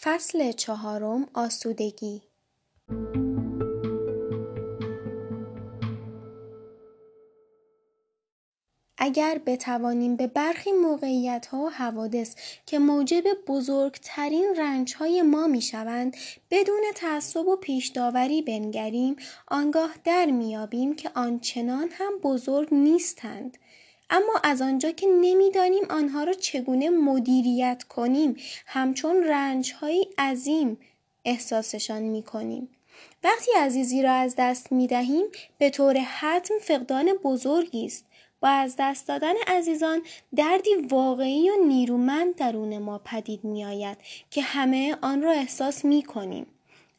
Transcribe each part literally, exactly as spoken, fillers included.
فصل چهارم، آسودگی. اگر بتوانیم به برخی موقعیت‌ها و حوادث که موجب بزرگترین رنج‌های ما می‌شوند بدون تعصب و پیش‌داوری بنگریم، آنگاه در می‌یابیم که آنچنان هم بزرگ نیستند. اما از آنجا که نمی‌دانیم آنها را چگونه مدیریت کنیم، همچون رنج‌های عظیم احساسشان می‌کنیم. وقتی عزیزی را از دست می‌دهیم، به طور حتم فقدان بزرگی است. و از دست دادن عزیزان دردی واقعی و نیرومند درون ما پدید می آید که همه آن را احساس می کنیم.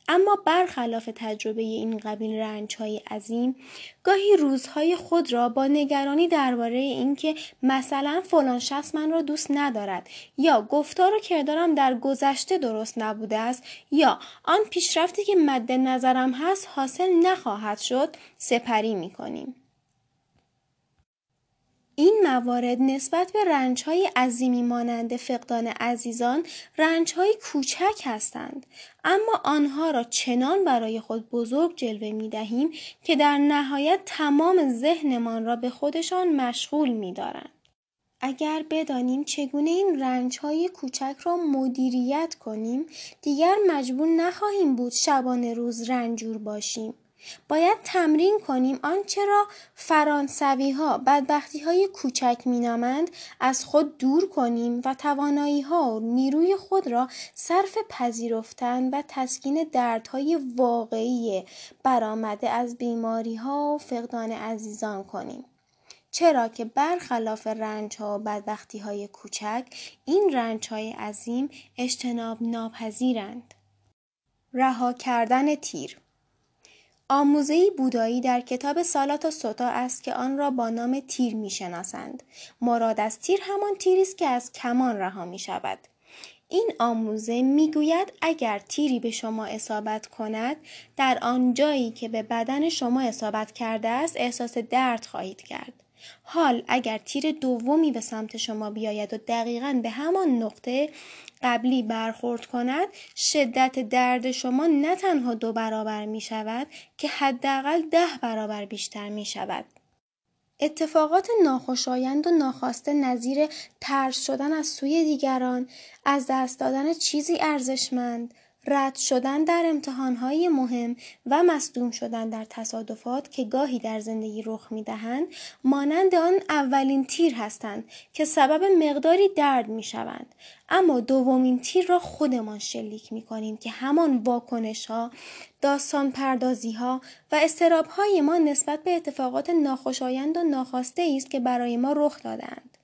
اما برخلاف تجربه این قبیل رنج‌های عظیم، گاهی روزهای خود را با نگرانی درباره این که مثلا فلان شخص من را دوست ندارد، یا گفتار و کردارم در گذشته درست نبوده است، یا آن پیشرفتی که مد نظرم هست حاصل نخواهد شد سپری می کنیم. این موارد نسبت به رنج‌های عظیمی مانند فقدان عزیزان رنج‌های کوچک هستند، اما آنها را چنان برای خود بزرگ جلوه می‌دهیم که در نهایت تمام ذهنمان را به خودشان مشغول می‌دارند. اگر بدانیم چگونه این رنج‌های کوچک را مدیریت کنیم، دیگر مجبور نخواهیم بود شبانه روز رنجور باشیم. باید تمرین کنیم آنچه را فرانسوی ها بدبختی های کوچک می نامند از خود دور کنیم و توانایی ها و نیروی خود را صرف پذیرفتن و تسکین دردهای واقعی برآمده از بیماری ها و فقدان عزیزان کنیم. چرا که برخلاف رنج ها و بدبختی های کوچک، این رنج های عظیم اجتناب ناپذیرند. رها کردن تیر. آموزه‌ای بودایی در کتاب سالات و سوتا است که آن را با نام تیر می‌شناسند. مراد از تیر همان تیری است که از کمان رها می‌شود. این آموزه می‌گوید اگر تیری به شما اصابت کند، در آن جایی که به بدن شما اصابت کرده است احساس درد خواهید کرد. حال اگر تیر دومی به سمت شما بیاید و دقیقاً به همان نقطه قبلی برخورد کند، شدت درد شما نه تنها دو برابر می شود که حداقل ده برابر بیشتر می شود. اتفاقات ناخوشایند و ناخواسته نظیر طرد شدن از سوی دیگران، از دست دادن چیزی ارزشمند، رد شدن در امتحانهای مهم و مصدوم شدن در تصادفات که گاهی در زندگی رخ می‌دهند، مانند آن اولین تیر هستند که سبب مقداری درد می‌شوند. اما دومین تیر را خودمان شلیک می‌کنیم که همان واکنش‌ها، داستان پردازی‌ها و اضطراب‌های ما نسبت به اتفاقات ناخوشایند و ناخواسته است که برای ما رخ دادند.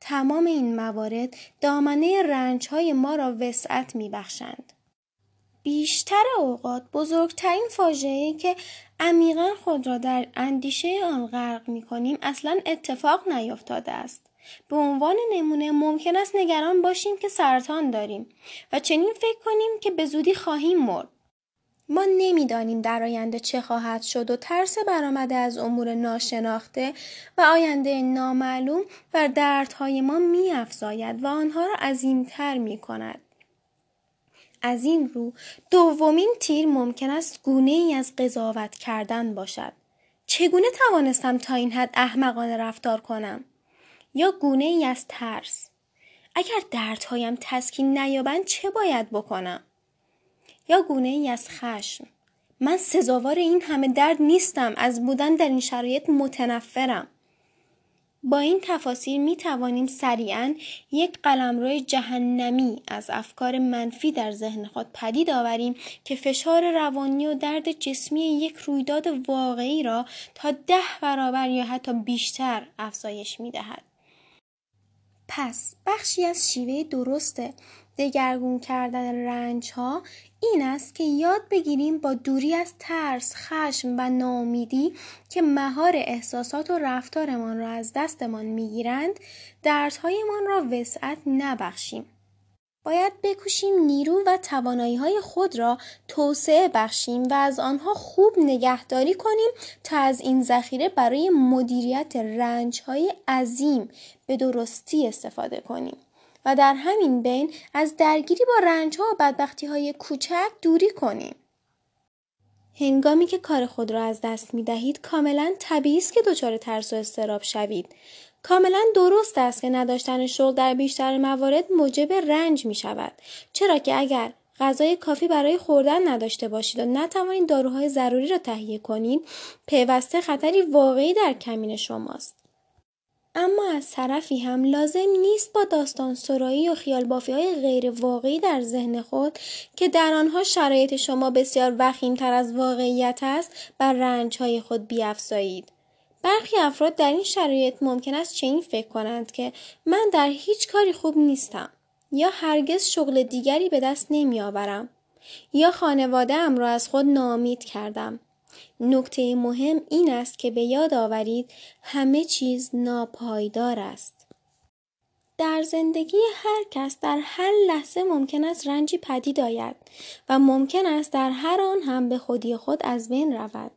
تمام این موارد دامنه رنج‌های ما را وسعت می‌بخشند. بیشتر اوقات بزرگترین فاجعه‌ای که عمیقاً خود را در اندیشه آن غرق می‌کنیم اصلاً اتفاق نیفتاده است. به عنوان نمونه ممکن است نگران باشیم که سرطان داریم و چنین فکر کنیم که به زودی خواهیم مرد. ما نمی‌دانیم در آینده چه خواهد شد و ترس برآمده از امور ناشناخته و آینده نامعلوم بر دردهای ما می‌افزاید و آنها را عظیم‌تر می‌کند. از این رو دومین تیر ممکن است گونه ای از قضاوت کردن باشد. چگونه توانستم تا این حد احمقانه رفتار کنم؟ یا گونه ای از ترس. اگر دردهایم تسکین نیابند چه باید بکنم؟ یا گونه ای از خشم. من سزاوار این همه درد نیستم، از بودن در این شرایط متنفرم. با این تفاسیر می توانیم سریعاً یک قلمرو جهنمی از افکار منفی در ذهن خود پدید آوریم که فشار روانی و درد جسمی یک رویداد واقعی را تا ده برابر یا حتی بیشتر افزایش می دهد. پس بخشی از شیوه درست دگرگون کردن رنج ها این است که یاد بگیریم با دوری از ترس، خشم و ناامیدی که مهار احساسات و رفتارمان را از دستمان میگیرند، دردهایمان را وسعت نبخشیم. باید بکوشیم نیرو و توانایی های خود را توسعه بخشیم و از آنها خوب نگهداری کنیم تا از این ذخیره برای مدیریت رنج های عظیم به درستی استفاده کنیم و در همین بین از درگیری با رنج‌ها و بدبختی‌های کوچک دوری کنیم. هنگامی که کار خود را از دست می‌دهید کاملاً طبیعی است که دچار ترس و اضطراب شوید. کاملا درست است که نداشتن شغل در بیشتر موارد موجب رنج می شود. چرا که اگر غذای کافی برای خوردن نداشته باشید و نتوانید داروهای ضروری را تهیه کنید، پیوسته خطری واقعی در کمین شماست. اما از طرفی هم لازم نیست با داستان سرایی و خیال بافی های غیر واقعی در ذهن خود که در آنها شرایط شما بسیار وخیم تر از واقعیت است بر رنج های خود بیفزایید. برخی افراد در این شرایط ممکن است چنین فکر کنند که من در هیچ کاری خوب نیستم، یا هرگز شغل دیگری به دست نمی آورم، یا خانواده‌ام را از خود ناامید کردم. نکته مهم این است که به یاد آورید همه چیز ناپایدار است. در زندگی هر کس در هر لحظه ممکن است رنجی پدید آید و ممکن است در هر آن هم به خودی خود از بین رود.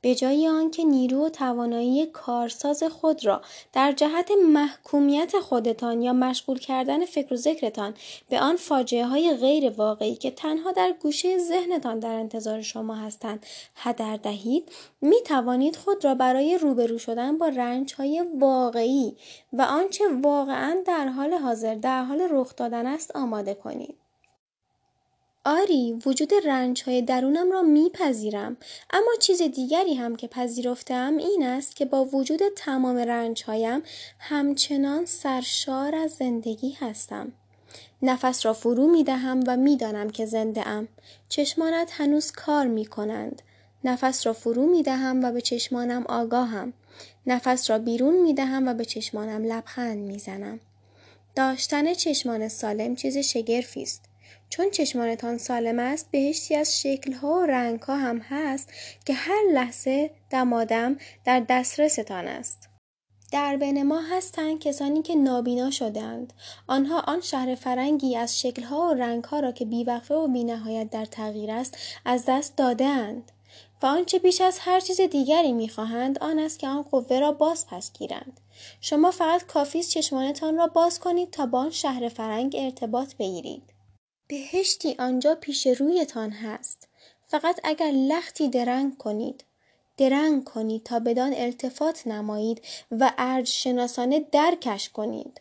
به جای آنکه نیرو و توانایی کارساز خود را در جهت محکومیت خودتان یا مشغول کردن فکر و ذکرتان به آن فاجعه‌های غیر واقعی که تنها در گوشه ذهنتان در انتظار شما هستند هدر دهید، می توانید خود را برای روبرو شدن با رنج‌های واقعی و آنچه واقعاً در حال حاضر در حال رخ دادن است آماده کنید. آری، وجود رنج‌های درونم را می‌پذیرم، اما چیز دیگری هم که پذیرفتم این است که با وجود تمام رنج‌هایم همچنان سرشار از زندگی هستم. نفس را فرو می‌دهم و می‌دانم که زنده‌ام. چشمانت هنوز کار می‌کنند. نفس را فرو می‌دهم و به چشمانم آگاهم. نفس را بیرون می‌دهم و به چشمانم لبخند می‌زنم. داشتن چشمان سالم چیز شگرفی است. چون چشمانتان سالم است، بهشتی از شکل‌ها و رنگ‌ها هم هست که هر لحظه دمادم در دسترستان است. در بین ما هستند کسانی که نابینا شدند. آنها آن شهر فرنگی از شکل‌ها و رنگ‌ها را که بی‌وقفه و بی‌نهایت در تغییر است، از دست داده‌اند. و آنچه بیش از هر چیز دیگری می‌خواهند آن است که آن قوه را باز پس گیرند. شما فقط کافی است چشمانتان را باز کنید تا با آن شهر فرنگ ارتباط بگیرید. بهشتی آنجا پیش رویتان هست. فقط اگر لختی درنگ کنید، درنگ کنید تا بدان التفات نمایید و ارجشناسانه درکش کنید.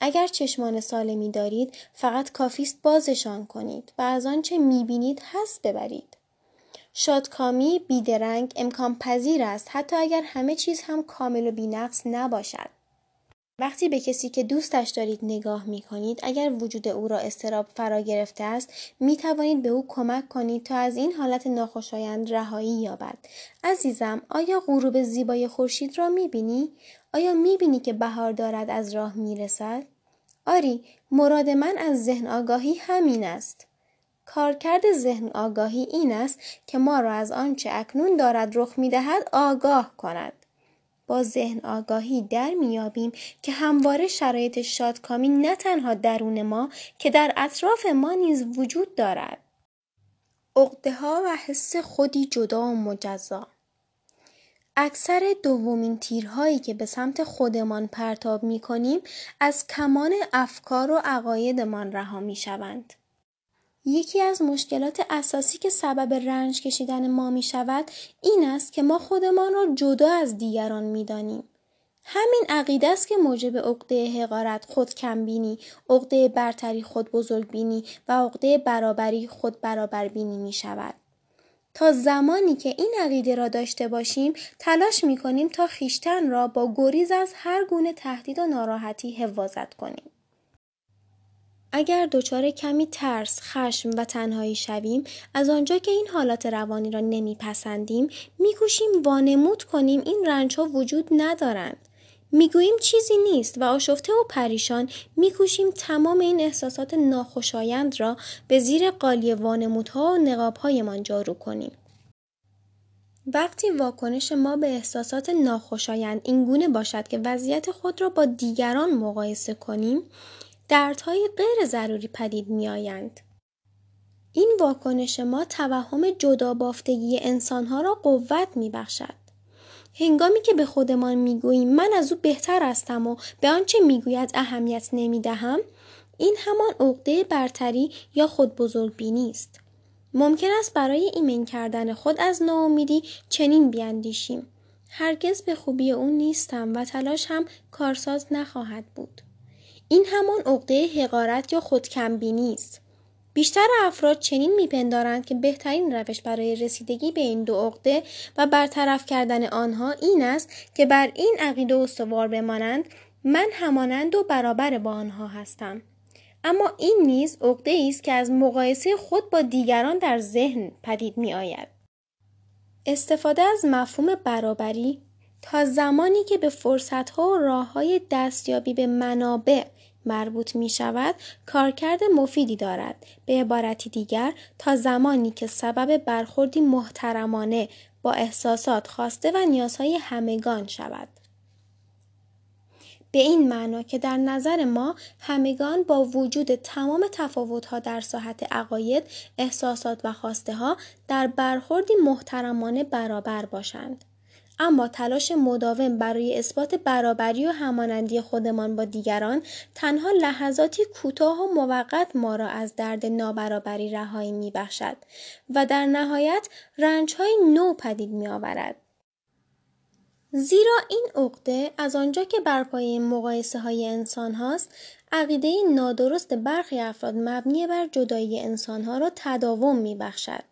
اگر چشمان سالمی دارید، فقط کافیست بازشان کنید و از آنچه میبینید حس ببرید. شادکامی بیدرنگ امکان پذیر است، حتی اگر همه چیز هم کامل و بی‌نقص نباشد. وقتی به کسی که دوستش دارید نگاه می کنید، اگر وجود او را اضطراب فرا گرفته است، می توانید به او کمک کنید تا از این حالت ناخوشایند رهایی یابد. عزیزم، آیا غروب زیبای خورشید را می بینی؟ آیا می بینی که بهار دارد از راه می رسد؟ آری، مراد من از ذهن آگاهی همین است. کارکرد ذهن آگاهی این است که ما را از آنچه اکنون دارد رخ می دهد آگاه کند. با ذهن آگاهی در میابیم که همواره شرایط شادکامی نه تنها درون ما که در اطراف ما نیز وجود دارد. عقده‌ها و حس خودی جدا و مجزا. اکثر دومین تیرهایی که به سمت خودمان پرتاب میکنیم از کمان افکار و عقایدمان رها میشوند. یکی از مشکلات اساسی که سبب رنج کشیدن ما می شود این است که ما خودمان را جدا از دیگران می دانیم. همین عقیده است که موجب عقده حقارت، خود کم بینی، عقده برتری، خود بزرگ بینی و عقده برابری، خود برابر بینی می شود. تا زمانی که این عقیده را داشته باشیم تلاش می کنیم تا خویشتن را با گریز از هر گونه تهدید و ناراحتی حفاظت کنیم. اگر دچار کمی ترس، خشم و تنهایی شویم، از آنجا که این حالات روانی را نمیپسندیم، میکوشیم وانمود کنیم این رنج‌ها وجود ندارند. میگوییم چیزی نیست و آشفته و پریشان میکوشیم تمام این احساسات ناخوشایند را به زیر قالی وانمودها و نقاب‌هایمان جارو کنیم. وقتی واکنش ما به احساسات ناخوشایند اینگونه باشد که وضعیت خود را با دیگران مقایسه کنیم، دردهای غیر ضروری پدید می آیند. این واکنش ما توهم جدا بافتگی انسانها را قوت می بخشد. هنگامی که به خودمان میگوییم من از او بهتر هستم و به آنچه میگوید اهمیت نمیدهم، این همان عقده برتری یا خودبزرگبینی است. ممکن است برای ایمن کردن خود از ناامیدی چنین بیاندیشیم: هرگز به خوبی او نیستم و تلاش هم کارساز نخواهد بود. این همان عقده حقارت یا خودکمبینی است. بیشتر افراد چنین میپندارند که بهترین روش برای رسیدگی به این دو عقده و برطرف کردن آنها این است که بر این عقیده استوار بمانند: من همانند و برابر با آنها هستم. اما این نیز عقده‌ای است که از مقایسه خود با دیگران در ذهن پدید می آید. استفاده از مفهوم برابری تا زمانی که به فرصت‌ها و راه‌های دستیابی به منابع مربوط می شود کارکرد مفیدی دارد. به عبارتی دیگر، تا زمانی که سبب برخوردی محترمانه با احساسات، خواسته و نیازهای همگان شود. به این معنا که در نظر ما همگان با وجود تمام تفاوت‌ها در ساحت عقاید، احساسات و خواسته‌ها در برخوردی محترمانه برابر باشند. اما تلاش مداوم برای اثبات برابری و همانندی خودمان با دیگران تنها لحظاتی کوتاه و موقت ما را از درد نابرابری رهایی می‌بخشد و در نهایت رنج‌های نو پدید می‌آورد. زیرا این عقده از آنجا که بر پایه مقایسه های انسان هاست، عقیده نادرست برخی افراد مبنی بر جدایی انسان ها را تداوم می بخشد.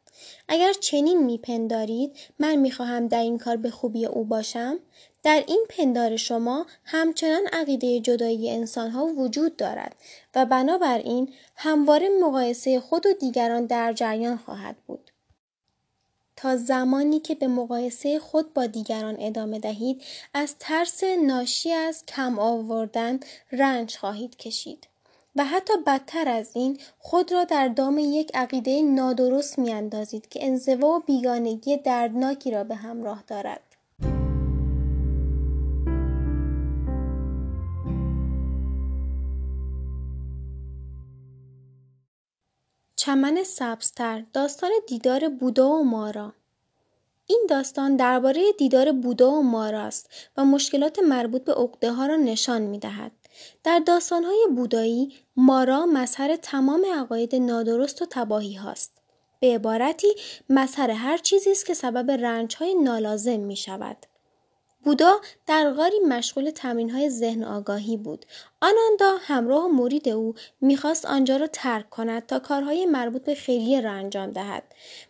اگر چنین می پندارید من می خواهم در این کار به خوبی او باشم، در این پندار شما همچنان عقیده جدایی انسان ها وجود دارد و بنابراین همواره مقایسه خود و دیگران در جریان خواهد بود. تا زمانی که به مقایسه خود با دیگران ادامه دهید، از ترس ناشی از کم آوردن رنج خواهید کشید و حتی بدتر از این، خود را در دام یک عقیده نادرست می‌اندازید که انزوا و بیگانگی دردناکی را به همراه دارد. چمن سبزتر، داستان دیدار بودا و مارا. این داستان درباره دیدار بودا و مارا است و مشکلات مربوط به عقده ها را نشان می دهد. در داستان های بودایی، مارا مظهر تمام عقاید نادرست و تباهی هاست. به عبارتی، مظهر هر چیزی است که سبب رنج های نالازم می شود. بودا در غاری مشغول تمرین‌های ذهن آگاهی بود. آناندا همراه و مرید او می‌خواست آنجا را ترک کند تا کارهای مربوط به خیریه را انجام دهد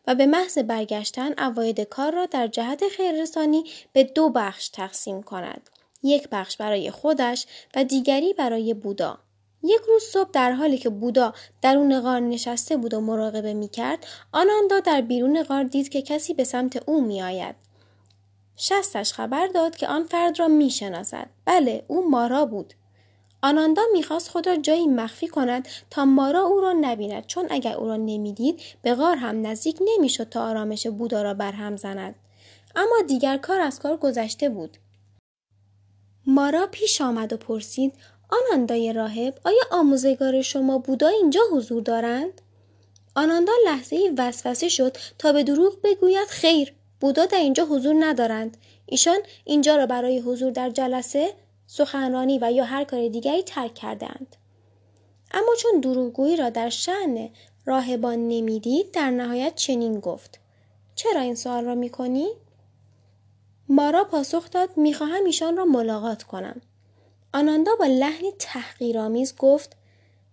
و به محض برگشتن عواید کار را در جهت خیررسانی به دو بخش تقسیم کند. یک بخش برای خودش و دیگری برای بودا. یک روز صبح در حالی که بودا درون غار نشسته بود و مراقبه می‌کرد، آناندا در بیرون غار دید که کسی به سمت او می‌آید. شستش خبر داد که آن فرد را می شناسد. بله، او مارا بود. آناندا می خواست خود را جایی مخفی کند تا مارا او را نبیند، چون اگر او را نمی دید به غار هم نزدیک نمی شد تا آرامش بودا را برهم زند. اما دیگر کار از کار گذشته بود. مارا پیش آمد و پرسید: آناندای راهب، آیا آموزگار شما بودا اینجا حضور دارند؟ آناندا لحظه‌ای وسوسه شد تا به دروغ بگوید خیر، بودا در اینجا حضور ندارند. ایشان اینجا را برای حضور در جلسه، سخنرانی و یا هر کار دیگری ترک کردند. اما چون دروغگویی را در شأن راهبان نمیدید، در نهایت چنین گفت: چرا این سوال را میکنی؟ مارا پاسخ داد: میخواهم ایشان را ملاقات کنم. آناندا با لحنی تحقیرآمیز گفت: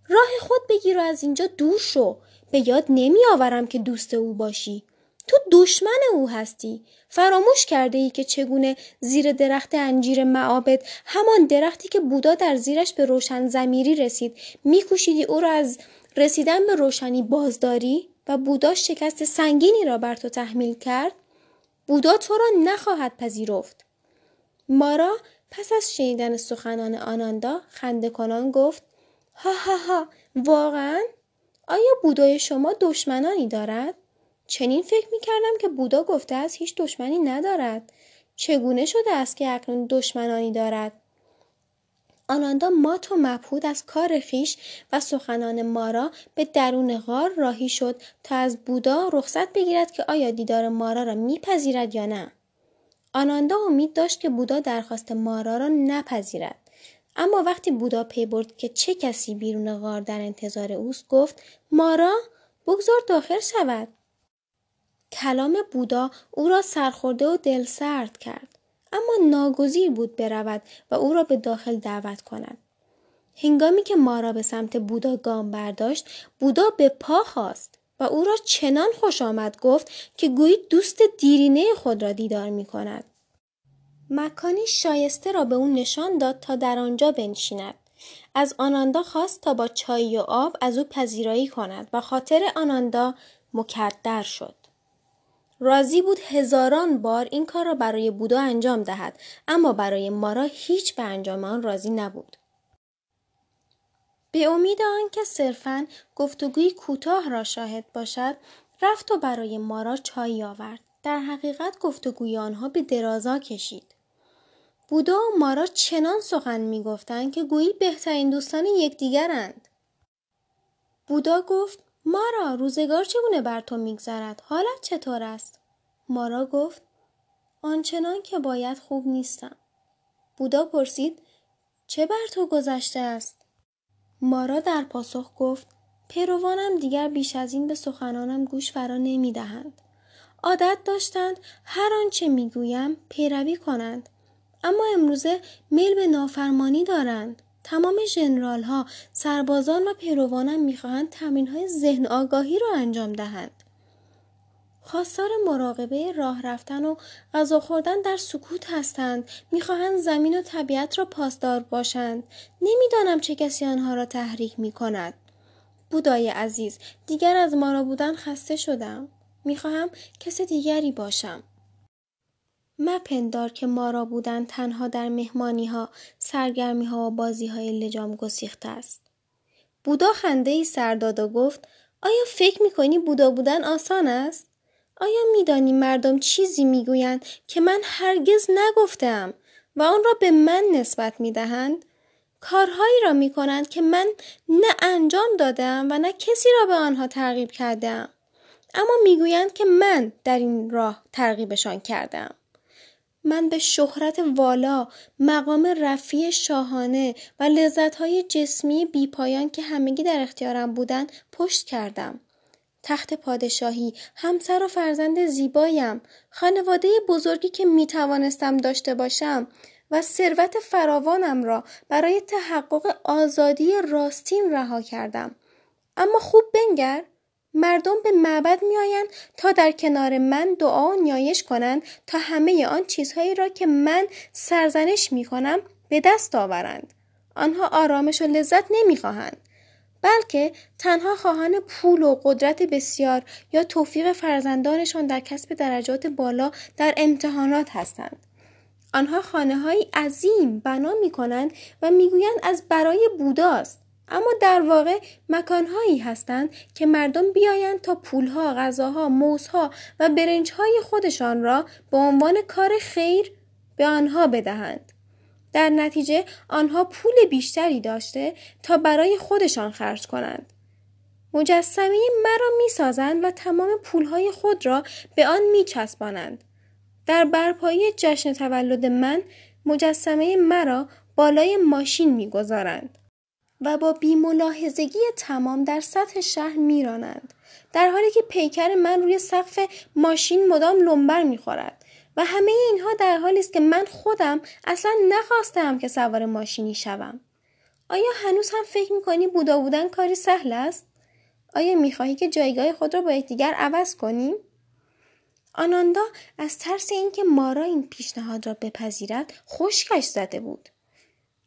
راه خود بگیر و از اینجا دور شو. به یاد نمی آورم که دوست او باشی. تو دشمن او هستی. فراموش کرده ای که چگونه زیر درخت انجیر معابد، همان درختی که بودا در زیرش به روشن ضمیری رسید، میکوشیدی او را از رسیدن به روشنی بازداری و بودا شکست سنگینی را بر تو تحمیل کرد؟ بودا تو را نخواهد پذیرفت. مارا پس از شنیدن سخنان آناندا خنده کنان گفت: ها ها ها، واقعا؟ آیا بودای شما دشمنانی دارد؟ چنین فکر میکردم که بودا گفته است هیچ دشمنی ندارد. چگونه شده است که اکنون دشمنانی دارد؟ آناندا مات و مبهوت از کار خویش و سخنان مارا به درون غار راهی شد تا از بودا رخصت بگیرد که آیا دیدار مارا را میپذیرد یا نه. آناندا امید داشت که بودا درخواست مارا را نپذیرد. اما وقتی بودا پی برد که چه کسی بیرون غار در انتظار اوست، گفت مارا بگذار داخل شود. کلام بودا او را سرخورده و دل سرد کرد، اما ناگزیر بود برود و او را به داخل دعوت کند. هنگامی که مارا به سمت بودا گام برداشت، بودا به پا خاست و او را چنان خوش آمد گفت که گویی دوست دیرینه خود را دیدار می کند. مکانی شایسته را به او نشان داد تا در آنجا بنشیند. از آناندا خواست تا با چای و آب از او پذیرایی کند و خاطر آناندا مکدر شد. راضی بود هزاران بار این کار را برای بودا انجام دهد، اما برای مارا هیچ به انجام آن راضی نبود. به امید آنکه صرفاً گفتگوی کوتاه را شاهد باشد، رفت و برای مارا چای آورد. در حقیقت گفتگوی آنها به درازا کشید. بودا و مارا چنان سخن می‌گفتند که گویی بهترین دوستان یکدیگرند. بودا گفت: مارا، روزگار چگونه بر تو می‌گذرد؟ حالت چطور است؟ مارا گفت: آنچنان که باید خوب نیستم. بودا پرسید: چه بر تو گذشته است؟ مارا در پاسخ گفت: پیروانم دیگر بیش از این به سخنانم گوش فرا نمی‌دهند. عادت داشتند هر آنچه میگویم پیروی کنند، اما امروزه میل به نافرمانی دارند. تمام ژنرال ها، سربازان و پیروانم میخواهند تمرین های ذهن آگاهی را انجام دهند. خواستار مراقبه راه رفتن و غذا خوردن در سکوت هستند. میخواهند زمین و طبیعت را پاسدار باشند. نمیدانم چه کسی آنها را تحریک میکند. بودای عزیز، دیگر از مارا بودن خسته شدم. میخواهم کس دیگری باشم. مپندار که مارا بودن تنها در مهمانی ها، سرگرمی ها و بازی های لجام گسیخته است. بودا خنده ای سر داد و گفت: آیا فکر میکنی بودا بودن آسان است؟ آیا میدانی مردم چیزی میگویند که من هرگز نگفتم و آن را به من نسبت میدهند؟ کارهایی را میکنند که من نه انجام دادم و نه کسی را به آنها ترغیب کردم، اما میگویند که من در این راه ترغیبشان کردم. من به شهرت والا، مقام رفیع شاهانه و لذت‌های جسمی بی‌پایان که همگی در اختیارم بودند پشت کردم. تخت پادشاهی، همسر و فرزند زیبایم، خانواده بزرگی که میتوانستم داشته باشم و ثروت فراوانم را برای تحقق آزادی راستین رها کردم. اما خوب بنگر، مردم به معبد میآیند تا در کنار من دعا و نیایش کنند تا همه آن چیزهایی را که من سرزنش میکنم به دست آورند. آنها آرامش و لذت نمیخواهند، بلکه تنها خواهان پول و قدرت بسیار یا توفیق فرزندانشان در کسب درجات بالا در امتحانات هستند. آنها خانه‌های عظیم بنا میکنند و میگویند از برای بوداست، اما در واقع مکانهایی هستند که مردم بیایند تا پولها، غذاها، موزها و برنجهای خودشان را به عنوان کار خیر به آنها بدهند. در نتیجه آنها پول بیشتری داشته تا برای خودشان خرج کنند. مجسمه مرا میسازند و تمام پولهای خود را به آن میچسبانند. در برپایی جشن تولد من، مجسمه مرا بالای ماشین میگذارند و با بی‌ملاحظگی تمام در سطح شهر میرانند، در حالی که پیکر من روی سقف ماشین مدام لنبر میخورد و همه اینها در حالی است که من خودم اصلا نخواستم که سوار ماشینی شوم. آیا هنوز هم فکر میکنی بودا بودن کاری سهل است؟ آیا میخواهی که جایگاه خود را با یکدیگر عوض کنیم؟ آناندا از ترس اینکه مارا این پیشنهاد را بپذیرد خشکش زده بود،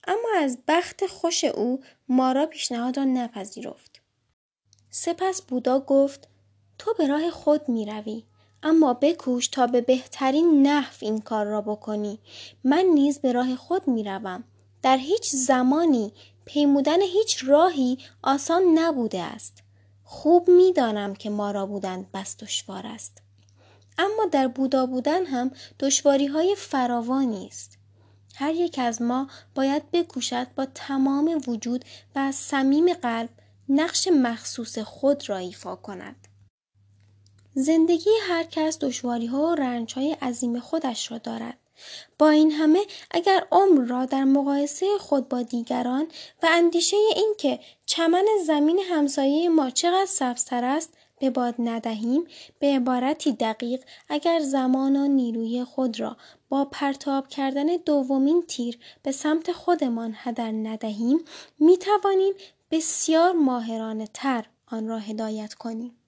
اما از بخت خوش او مارا پیشنهاد را نپذیرفت. سپس بودا گفت: تو به راه خود می روی، اما بکوش تا به بهترین نحو این کار را بکنی. من نیز به راه خود می روم. در هیچ زمانی پیمودن هیچ راهی آسان نبوده است. خوب می دانم که مارا بودن بس دشوار است، اما در بودا بودن هم دشواری های فراوانی است. هر یک از ما باید بکوشد با تمام وجود و از صمیم قلب نقش مخصوص خود را ایفا کند. زندگی هر کس دشواری‌ها و رنج‌های عظیم خودش را دارد. با این همه اگر عمر را در مقایسه خود با دیگران و اندیشه این که چمن زمین همسایه ما چقدر سبزتر است به باد ندهیم، به عبارتی دقیق اگر زمان و نیروی خود را با پرتاب کردن دومین تیر به سمت خودمان هدر ندهیم، می توانیم بسیار ماهرانه تر آن را هدایت کنیم.